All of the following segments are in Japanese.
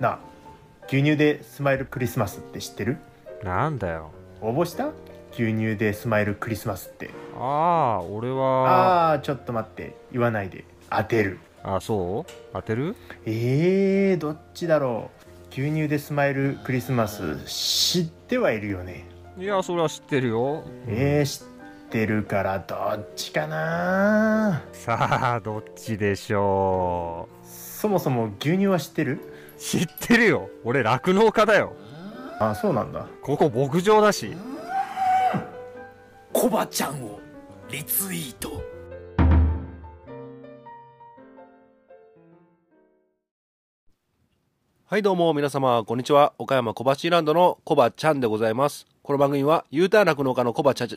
なあ、牛乳でスマイルクリスマスって知ってる？なんだよ。応募した？牛乳でスマイルクリスマスって。ああ、俺はちょっと待って、言わないで。当てる。あ、そう？当てる？どっちだろう。牛乳でスマイルクリスマス知ってはいるよね。いや、それは知ってるよ。知ってるから、どっちかな。さあ、どっちでしょう。そもそも牛乳は知ってる？知ってるよ。俺酪農家だよ。あ、そうなんだ。ここ牧場だし。コバちゃんをリツイート。はい、どうも皆様こんにちは。岡山コバシーランドのコバちゃんでございます。この番組はユーター酪農家のコバちゃん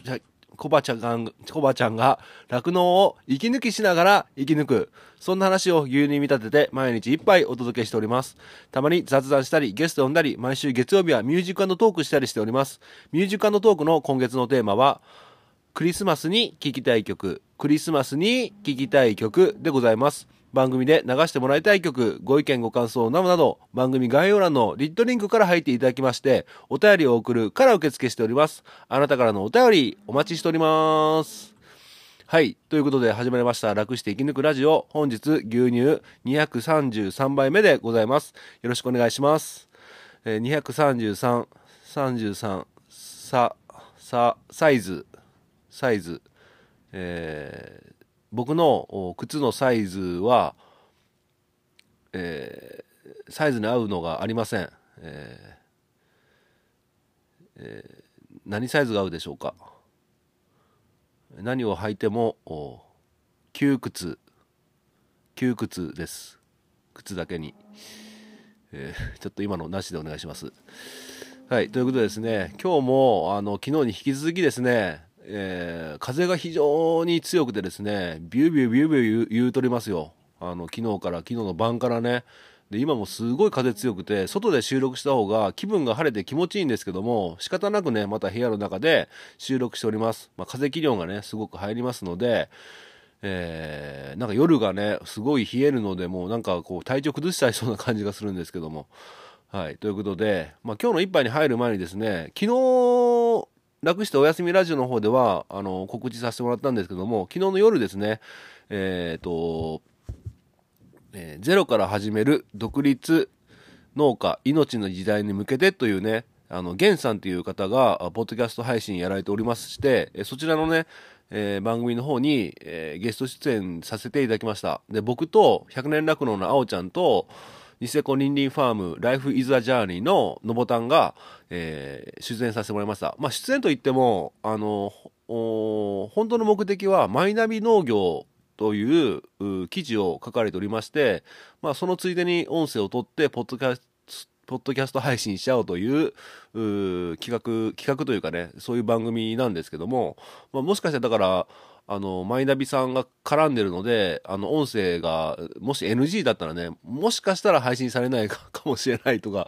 が酪農を息抜きしながら生き抜く、そんな話を牛乳に見立てて毎日一杯お届けしております。たまに雑談したりゲストを呼んだり、毎週月曜日はミュージック&トークしたりしております。ミュージック&トークの今月のテーマはクリスマスに聴きたい曲、クリスマスに聴きたい曲でございます。番組で流してもらいたい曲、ご意見ご感想などなど、番組概要欄のリットリンクから入っていただきまして、お便りを送るから受付しております。あなたからのお便りお待ちしております。はい、ということで始まりました楽して生き抜くラジオ、本日牛乳233杯目でございます。よろしくお願いします。233サイズ、僕の靴のサイズは、サイズに合うのがありません。何サイズが合うでしょうか。何を履いても窮屈です。靴だけに、ちょっと今のなしでお願いします。はい、ということでですね、今日も昨日に引き続きですね、風が非常に強くてですね、ビュービュー言うとりますよ。昨日の晩からね。で、今もすごい風強くて、外で収録した方が気分が晴れて気持ちいいんですけども、仕方なくね、また部屋の中で収録しております。まあ、風気量がねすごく入りますので、なんか夜がねすごい冷えるので、もうなんかこう体調崩しちゃいそうな感じがするんですけども。はい、ということで、まあ、今日の一杯に入る前にですね、昨日楽してお休みラジオの方では告知させてもらったんですけども、昨日の夜ですね、ゼロから始める独立農家命の時代に向けてというね、ゲンさんという方がポッドキャスト配信やられておりまして、そちらのね、番組の方に、ゲスト出演させていただきました。で、僕と100年酪農の青ちゃんとニセコリンリンファームライフイズアジャーニーののぼたんが、出演させてもらいました。まあ、出演といっても本当の目的はマイナビ農業という記事を書かれておりまして、まあ、そのついでに音声を取ってポッドキャスト配信しちゃおうという企画というかね、そういう番組なんですけども、まあ、もしかしたらだからマイナビさんが絡んでるので、音声がもし NG だったらね、もしかしたら配信されない かもしれないとか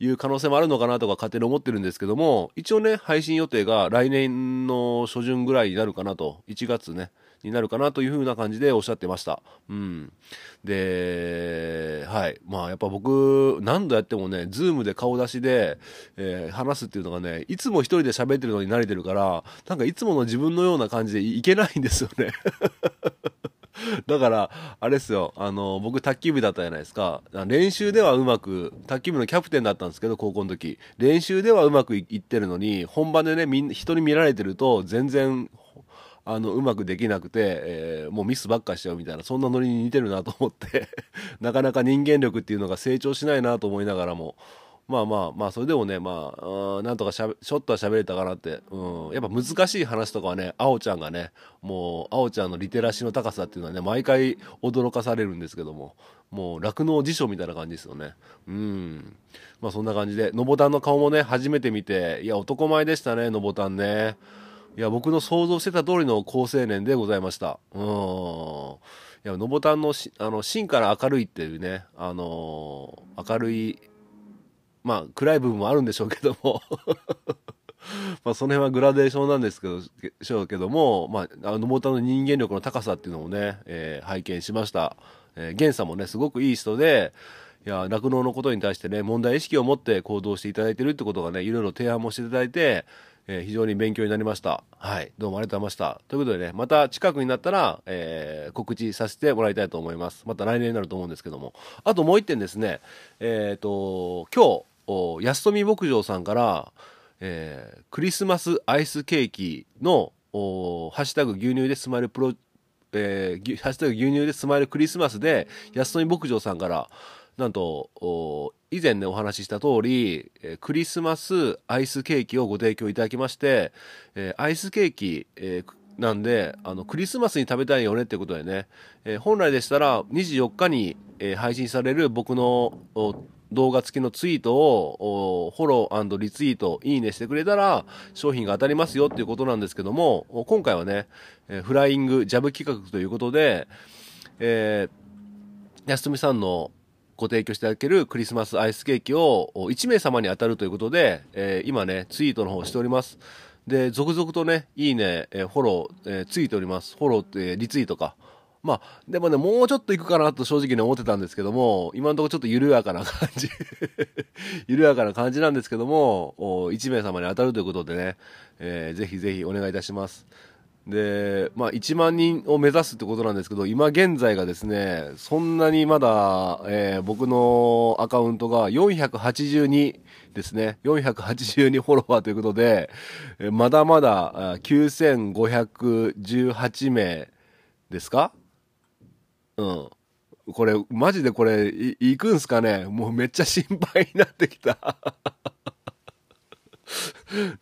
いう可能性もあるのかなとか勝手に思ってるんですけども、一応ね、配信予定が来年の初旬ぐらいになるかなと、1月ねになるかなというふうな感じでおっしゃってました。うん、で、はい、まあやっぱ僕何度やってもね、ズームで顔出しで、話すっていうのがね、いつも一人で喋ってるのに慣れてるから、なんかいつもの自分のような感じでいけないんですよねだからあれですよ、僕卓球部だったじゃないですか。練習ではうまく、卓球部のキャプテンだったんですけど、高校の時練習ではうまくいってるのに、本番でね人に見られてると全然うまくできなくて、もうミスばっかしちゃうみたいな、そんなノリに似てるなと思ってなかなか人間力っていうのが成長しないなと思いながらも、まあそれでもね、まあなんとかちょっとは喋れたかなって。うん、やっぱ難しい話とかはね、青ちゃんがね、もう青ちゃんのリテラシーの高さっていうのはね、毎回驚かされるんですけども、もう酪農辞書みたいな感じですよね。うん、まあそんな感じで、のぼたんの顔もね初めて見て、いや男前でしたね、のぼたんね。いや、僕の想像してた通りの好青年でございました。いや、のぼたんの芯から明るいっていうね、明るい、まあ暗い部分もあるんでしょうけどもまあその辺はグラデーションなんですけどしょうけども、まあのぼたんの人間力の高さっていうのもね、拝見しました。源さんもねすごくいい人で、いや、酪農のことに対してね、問題意識を持って行動していただいているってことがね、いろいろ提案もしていただいて、非常に勉強になりました。はい。どうもありがとうございました。ということでね、また近くになったら、告知させてもらいたいと思います。また来年になると思うんですけども。あともう一点ですね、今日、安富牧場さんから、クリスマスアイスケーキの、ハッシュタグ牛乳でスマイルプロ、ハッシュタグ牛乳でスマイルクリスマスで、安富牧場さんから、なんと、以前ね、お話しした通り、クリスマスアイスケーキをご提供いただきまして、アイスケーキ、なんで、クリスマスに食べたいよねってことでね、本来でしたら24日に、配信される僕の動画付きのツイートをフォロー&リツイート、いいねしてくれたら商品が当たりますよっていうことなんですけども、今回はね、フライングジャブ企画ということで、安富さんのご提供していただけるクリスマスアイスケーキを1名様に当たるということで、今ね、ツイートの方しております。で、続々とね、いいね、フォロー、ついております。フォローって、リツイートか。まあ、でもね、もうちょっといくかなと正直に思ってたんですけども、今のところちょっと緩やかな感じ。緩やかな感じなんですけども、1名様に当たるということでね、ぜひぜひお願いいたします。で、まあ、1万人を目指すってことなんですけど、今現在がですね、そんなにまだ、僕のアカウントが482ですね、482フォロワーということで、まだまだ9518名ですか？うん。これ、マジでこれ、いくんすかね？もうめっちゃ心配になってきた。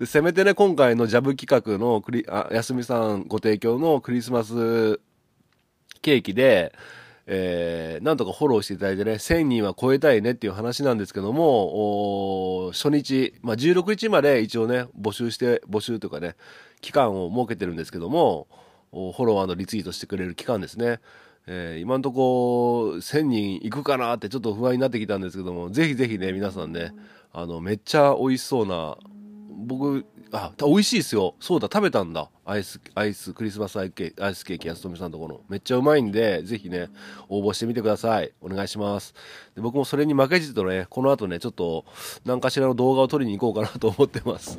せめてね、今回のジャブ企画の安富さんご提供のクリスマスケーキで、なんとかフォローしていただいてね、1000人は超えたいねっていう話なんですけども、初日、まあ、16日まで一応ね、募集というかね、期間を設けてるんですけども、フォロワーのリツイートしてくれる期間ですね。今んとこ1000人いくかなってちょっと不安になってきたんですけども、ぜひぜひね、皆さんね、めっちゃ美味しそうな、僕、美味しいですよ。そうだ、食べたんだ。クリスマスアイスケーキ、安富さんのところ。めっちゃうまいんで、ぜひね、応募してみてください。お願いします。で、僕もそれに負けじとね、この後ね、ちょっと、何かしらの動画を撮りに行こうかなと思ってます。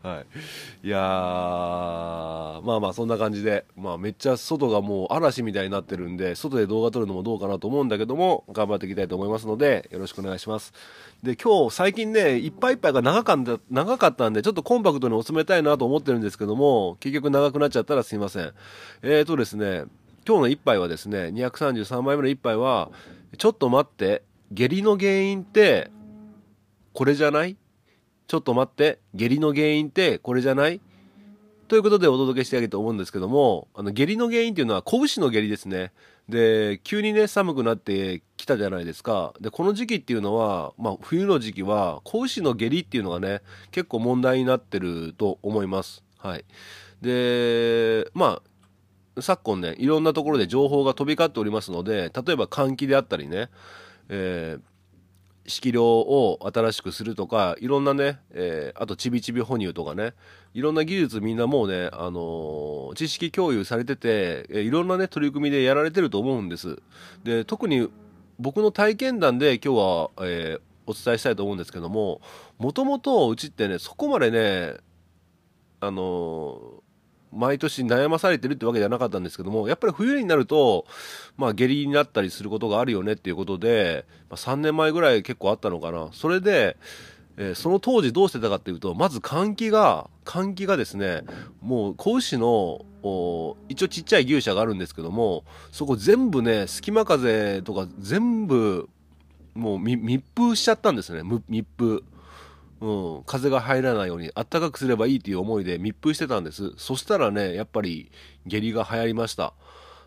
はい。いやー、まあまあ、そんな感じで、まあ、めっちゃ外がもう嵐みたいになってるんで、外で動画撮るのもどうかなと思うんだけども、頑張っていきたいと思いますので、よろしくお願いします。で、今日、最近ね、いっぱいいっぱいが長かったんで、ちょっとコンパクトに収めたいなと思ってるんですけども、結局長くなっちゃったらすいません。ですね、今日の一杯はですね、233杯目の一杯は、ちょっと待って、下痢の原因って、これじゃない？ちょっと待って、下痢の原因ってこれじゃない？ということでお届けしてあげると思うんですけども、下痢の原因っていうのは拳の下痢ですね。で、急にね、寒くなってきたじゃないですか。で、この時期っていうのは、まあ、冬の時期は、拳の下痢っていうのがね、結構問題になってると思います。はい。で、まあ、昨今ね、いろんなところで情報が飛び交っておりますので、例えば換気であったりね、色量を新しくするとか、いろんなね、あとちびちび哺乳とかね、いろんな技術みんなもうね、知識共有されてて、いろんなね、取り組みでやられてると思うんです。で、特に僕の体験談で今日は、お伝えしたいと思うんですけども、もともとうちってね、そこまでね、毎年悩まされてるってわけじゃなかったんですけども、やっぱり冬になると、まあ下痢になったりすることがあるよねっていうことで、まあ、3年前ぐらい結構あったのかな。それで、その当時どうしてたかっていうと、まず換気がですね、もう子牛の、一応ちっちゃい牛舎があるんですけども、そこ全部ね、隙間風とか全部、もう密封しちゃったんですね、密封。うん、風が入らないようにあったかくすればいいという思いで密封してたんです。そしたらね、やっぱり下痢が流行りました。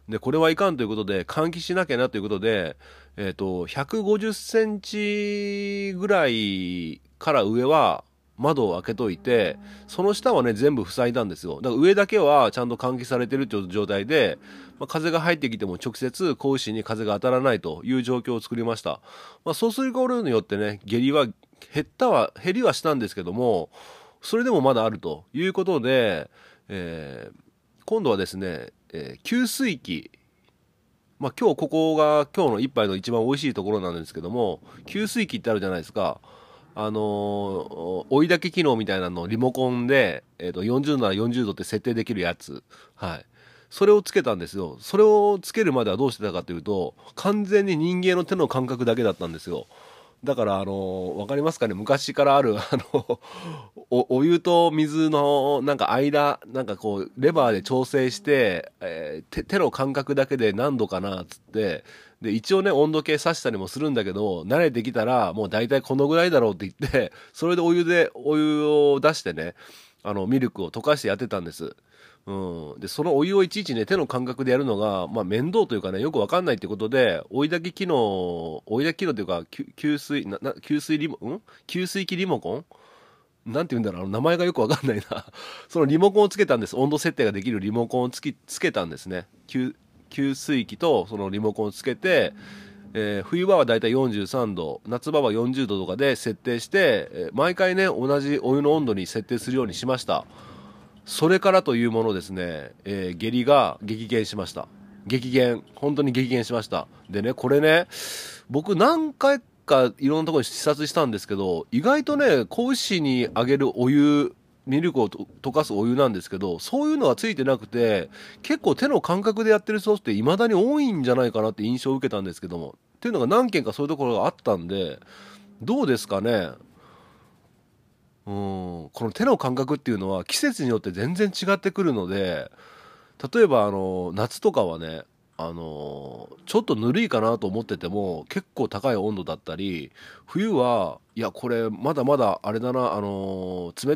で、これはいかんということで換気しなきゃなということで、150センチぐらいから上は窓を開けといて、その下はね、全部塞いだんですよ。だから上だけはちゃんと換気されてるという状態で、まあ、風が入ってきても直接子牛に風が当たらないという状況を作りました。まあ、そうすることによってね、下痢は減りはしたんですけども、それでもまだあるということで、今度はですね、給水器まあ、今日ここが今日の一杯の一番美味しいところなんですけども、給水器ってあるじゃないですか。追いだけ機能みたいなのをリモコンで、40なら40度って設定できるやつ、はい、それをつけたんですよ。それをつけるまではどうしてたかというと、完全に人間の手の感覚だけだったんですよ。だからわかりますかね、昔からあるお湯と水のなんか間、なんかこうレバーで調整して、手の感覚だけで何度かなっつって、で一応ね温度計さしたりもするんだけど、慣れてきたらもう大体このぐらいだろうって言って、それでお湯を出してね、ミルクを溶かしてやってたんです。でそのお湯をいちいちね手の感覚でやるのが、まあ、面倒というかね、よく分かんないってことで、追いだき機能というか、給水器リモコンなんて言うんだろう、名前がよく分かんないなそのリモコンをつけたんです。温度設定ができるリモコンをつけたんですね。給水器とそのリモコンをつけて、冬場はだいたい43度、夏場は40度とかで設定して、毎回ね同じお湯の温度に設定するようにしました。それからというものですね、下痢が激減しました。激減、本当に激減しました。でね、これね、僕何回かいろんなところに視察したんですけど、意外とね、子牛にあげるお湯、ミルクを溶かすお湯なんですけど、そういうのがついてなくて、結構手の感覚でやってる人って未だに多いんじゃないかなって印象を受けたんですけども、っていうのが何件かそういうところがあったんで、どうですかね。この手の感覚っていうのは季節によって全然違ってくるので、例えば夏とかはね、ちょっとぬるいかなと思ってても結構高い温度だったり、冬はいやこれまだまだあれだな、冷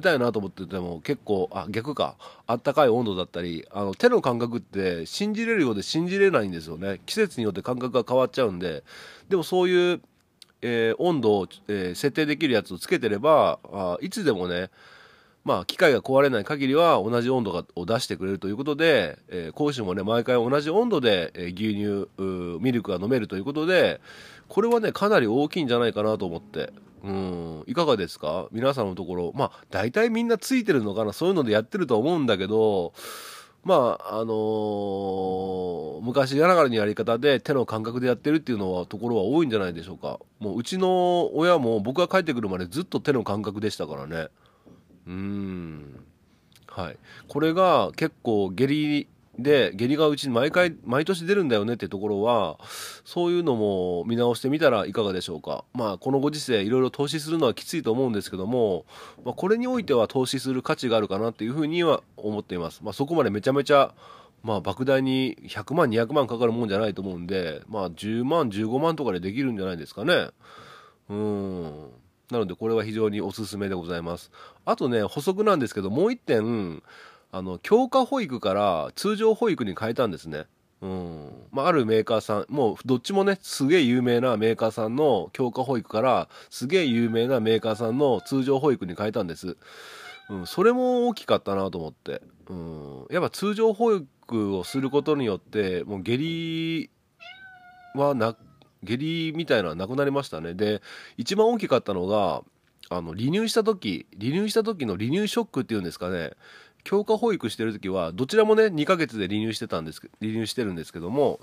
たいなと思ってても結構逆か、あったかい温度だったり、手の感覚って信じれるようで信じれないんですよね。季節によって感覚が変わっちゃうんで。でもそういう温度を、設定できるやつをつけてれば、いつでもね、まあ機械が壊れない限りは同じ温度を出してくれるということで、講師もね毎回同じ温度で、牛乳ミルクが飲めるということで、これはねかなり大きいんじゃないかなと思って、いかがですか皆さんのところ。まあ大体みんなついてるのかな、そういうのでやってると思うんだけど、まあ昔ながらのやり方で手の感覚でやってるっていうのはところは多いんじゃないでしょうか。もううちの親も僕が帰ってくるまでずっと手の感覚でしたからね。はい、これが結構下痢がうち毎年出るんだよねってところは、そういうのも見直してみたらいかがでしょうか。まあこのご時世いろいろ投資するのはきついと思うんですけども、まあ、これにおいては投資する価値があるかなっていうふうには思っています。まあ、そこまでめちゃめちゃ、まあ、莫大に100万200万かかるもんじゃないと思うんで、まあ、10万15万とかでできるんじゃないですかね。なのでこれは非常におすすめでございます。あとね補足なんですけど、もう1点、強化保育から通常保育に変えたんですね。まあ、あるメーカーさん、もうどっちもねすげえ有名なメーカーさんの強化保育からすげえ有名なメーカーさんの通常保育に変えたんです。それも大きかったなと思って、やっぱ通常保育をすることによってもう下痢みたいなのはなくなりましたね。で一番大きかったのが離乳した時の離乳ショックっていうんですかね。強化保育してる時はどちらもね2ヶ月で離乳してるんですけども、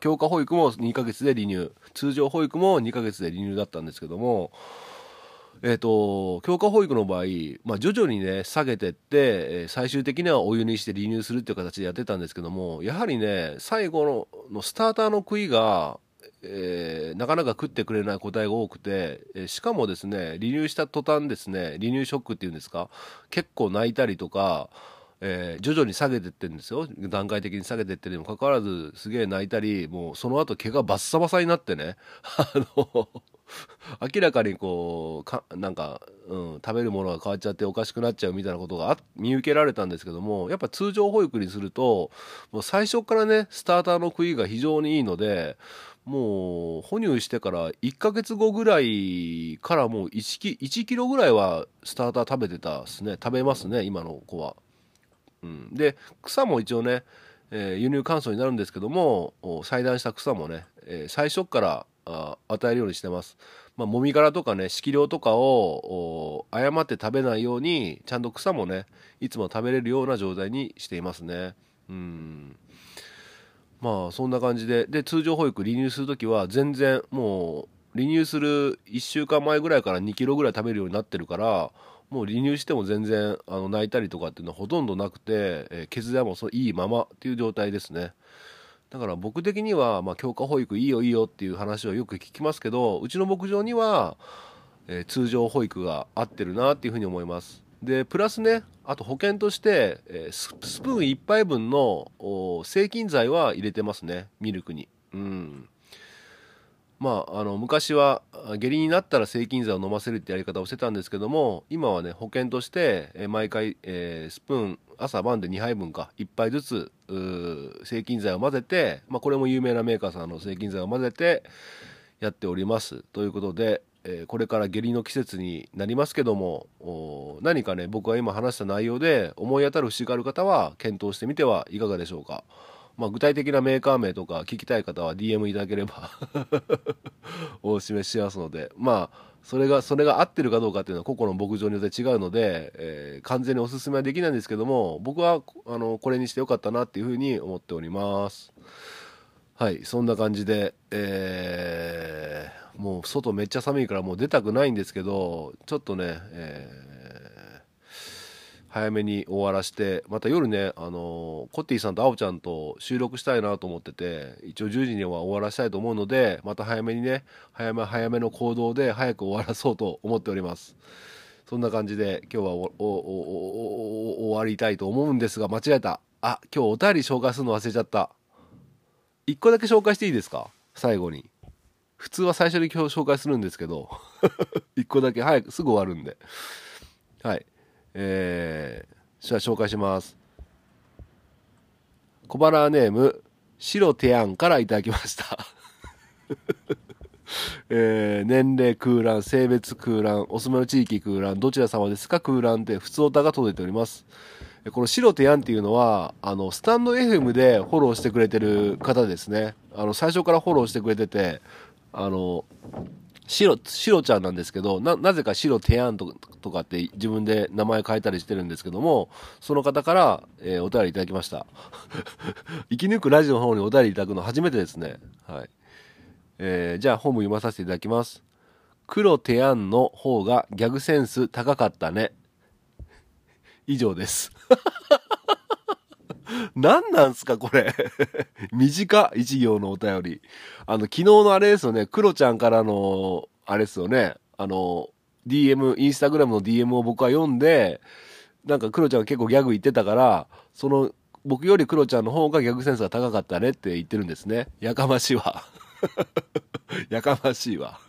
強化保育も2ヶ月で離乳、通常保育も2ヶ月で離乳だったんですけども、強化保育の場合、まあ、徐々にね下げてって、最終的にはお湯にして離乳するっていう形でやってたんですけども、やはりね最後のスターターの杭が、なかなか食ってくれない個体が多くて、しかもですね離乳した途端ですね、離乳ショックっていうんですか、結構泣いたりとか、徐々に下げてってるんですよ。段階的に下げてってるにもかかわらずすげえ泣いたり、もうその後毛がバッサバサになってね明らかにこう食べるものが変わっちゃっておかしくなっちゃうみたいなことが見受けられたんですけども、やっぱ通常保育にするともう最初からねスターターの杭が非常にいいので、もう哺乳してから1ヶ月後ぐらいからもう1キロぐらいはスターター食べてたっすね。食べますね今の子は。で草も一応ね、輸入乾燥になるんですけども、裁断した草もね、最初から与えるようにしてます。まあ、もみ殻とかね敷料とかを誤って食べないように、ちゃんと草もねいつも食べれるような状態にしていますね。まあそんな感じで、で通常保育離乳するときは全然もう離乳する1週間前ぐらいから2キロぐらい食べるようになってるから、もう離乳しても全然泣いたりとかっていうのはほとんどなくて、血剤もいいままっていう状態ですね。だから僕的には、まあ、強化保育いいよいいよっていう話をよく聞きますけど、うちの牧場には、通常保育が合ってるなっていうふうに思います。でプラスね、あと保険として、スプーン1杯分の制菌剤は入れてますね、ミルクに。うん、まあ昔は下痢になったら制菌剤を飲ませるってやり方をしてたんですけども、今はね保険として、毎回、スプーン朝晩で2杯分か1杯ずつ制菌剤を混ぜて、まあ、これも有名なメーカーさんの制菌剤を混ぜてやっておりますということで。これから下痢の季節になりますけども、何かね僕が今話した内容で思い当たる節がある方は検討してみてはいかがでしょうか。まあ、具体的なメーカー名とか聞きたい方は DM いただければお示ししますので、まあそれが合ってるかどうかっていうのは個々の牧場によって違うので、完全におすすめはできないんですけども、僕はこれにしてよかったなっていうふうに思っております。はい、そんな感じで、もう外めっちゃ寒いからもう出たくないんですけど、ちょっとね、早めに終わらして、また夜ねコッティさんとあおちゃんと収録したいなと思ってて、一応10時には終わらしたいと思うので、また早めにね早めの行動で早く終わらそうと思っております。そんな感じで今日は終わりたいと思うんですが、間違えた。あ、今日お便り紹介するの忘れちゃった。1個だけ紹介していいですか。最後に普通は最初に今日紹介するんですけど1個だけ早くすぐ終わるんで、はい、じゃあ紹介します。小腹ネームシロテアンからいただきました、年齢空欄、性別空欄、お住まいの地域空欄、どちら様ですか空欄で普通おたが届いております。このシロテヤンっていうのはスタンド FM でフォローしてくれてる方ですね。最初からフォローしてくれてて、シロちゃんなんですけど、なぜかシロテヤンとかって自分で名前変えたりしてるんですけども、その方から、お便りいただきました生き抜くラジオの方にお便りいただくの初めてですね。はい、じゃあ本文読まさせていただきます。黒テヤンの方がギャグセンス高かったね。以上です何なんすかこれ短い一行のお便り。昨日のあれですよね、クロちゃんからのあれですよね、DM、インスタグラムの DM を僕は読んで、なんかクロちゃんが結構ギャグ言ってたから、その僕よりクロちゃんの方がギャグセンスが高かったねって言ってるんですね。やかましいわやかましいわ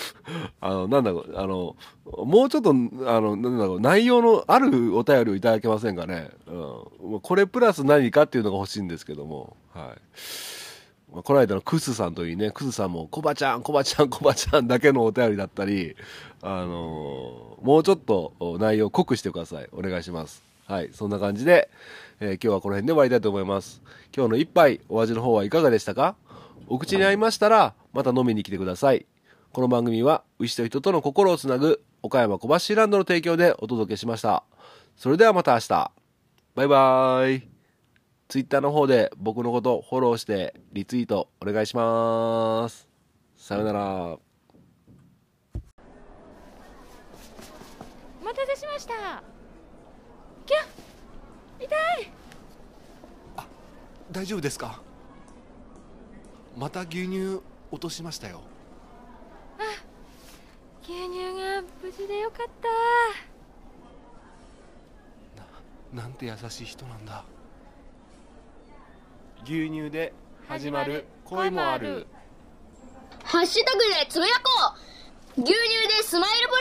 もうちょっと内容のあるお便りをいただけませんかね。うん、これプラス何かっていうのが欲しいんですけども、はい、まあ、この間のクスさんというね、クスさんもコバちゃんだけのお便りだったり、もうちょっと内容を濃くしてください。お願いします。はい、そんな感じで、今日はこの辺で終わりたいと思います。今日の一杯お味の方はいかがでしたか。お口に合いましたらまた飲みに来てください。この番組は牛と人との心をつなぐ岡山小橋ランドの提供でお届けしました。それではまた明日、バイバーイ。ツイッターの方で僕のことフォローしてリツイートお願いします。さよなら。お待たせしました。キャッ、痛い。あ、大丈夫ですか。また牛乳落としましたよ。牛乳が無事でよかった。 なんて優しい人なんだ。牛乳で始まる恋もある。ハッシュタグでつぶやこう。牛乳でスマイルボ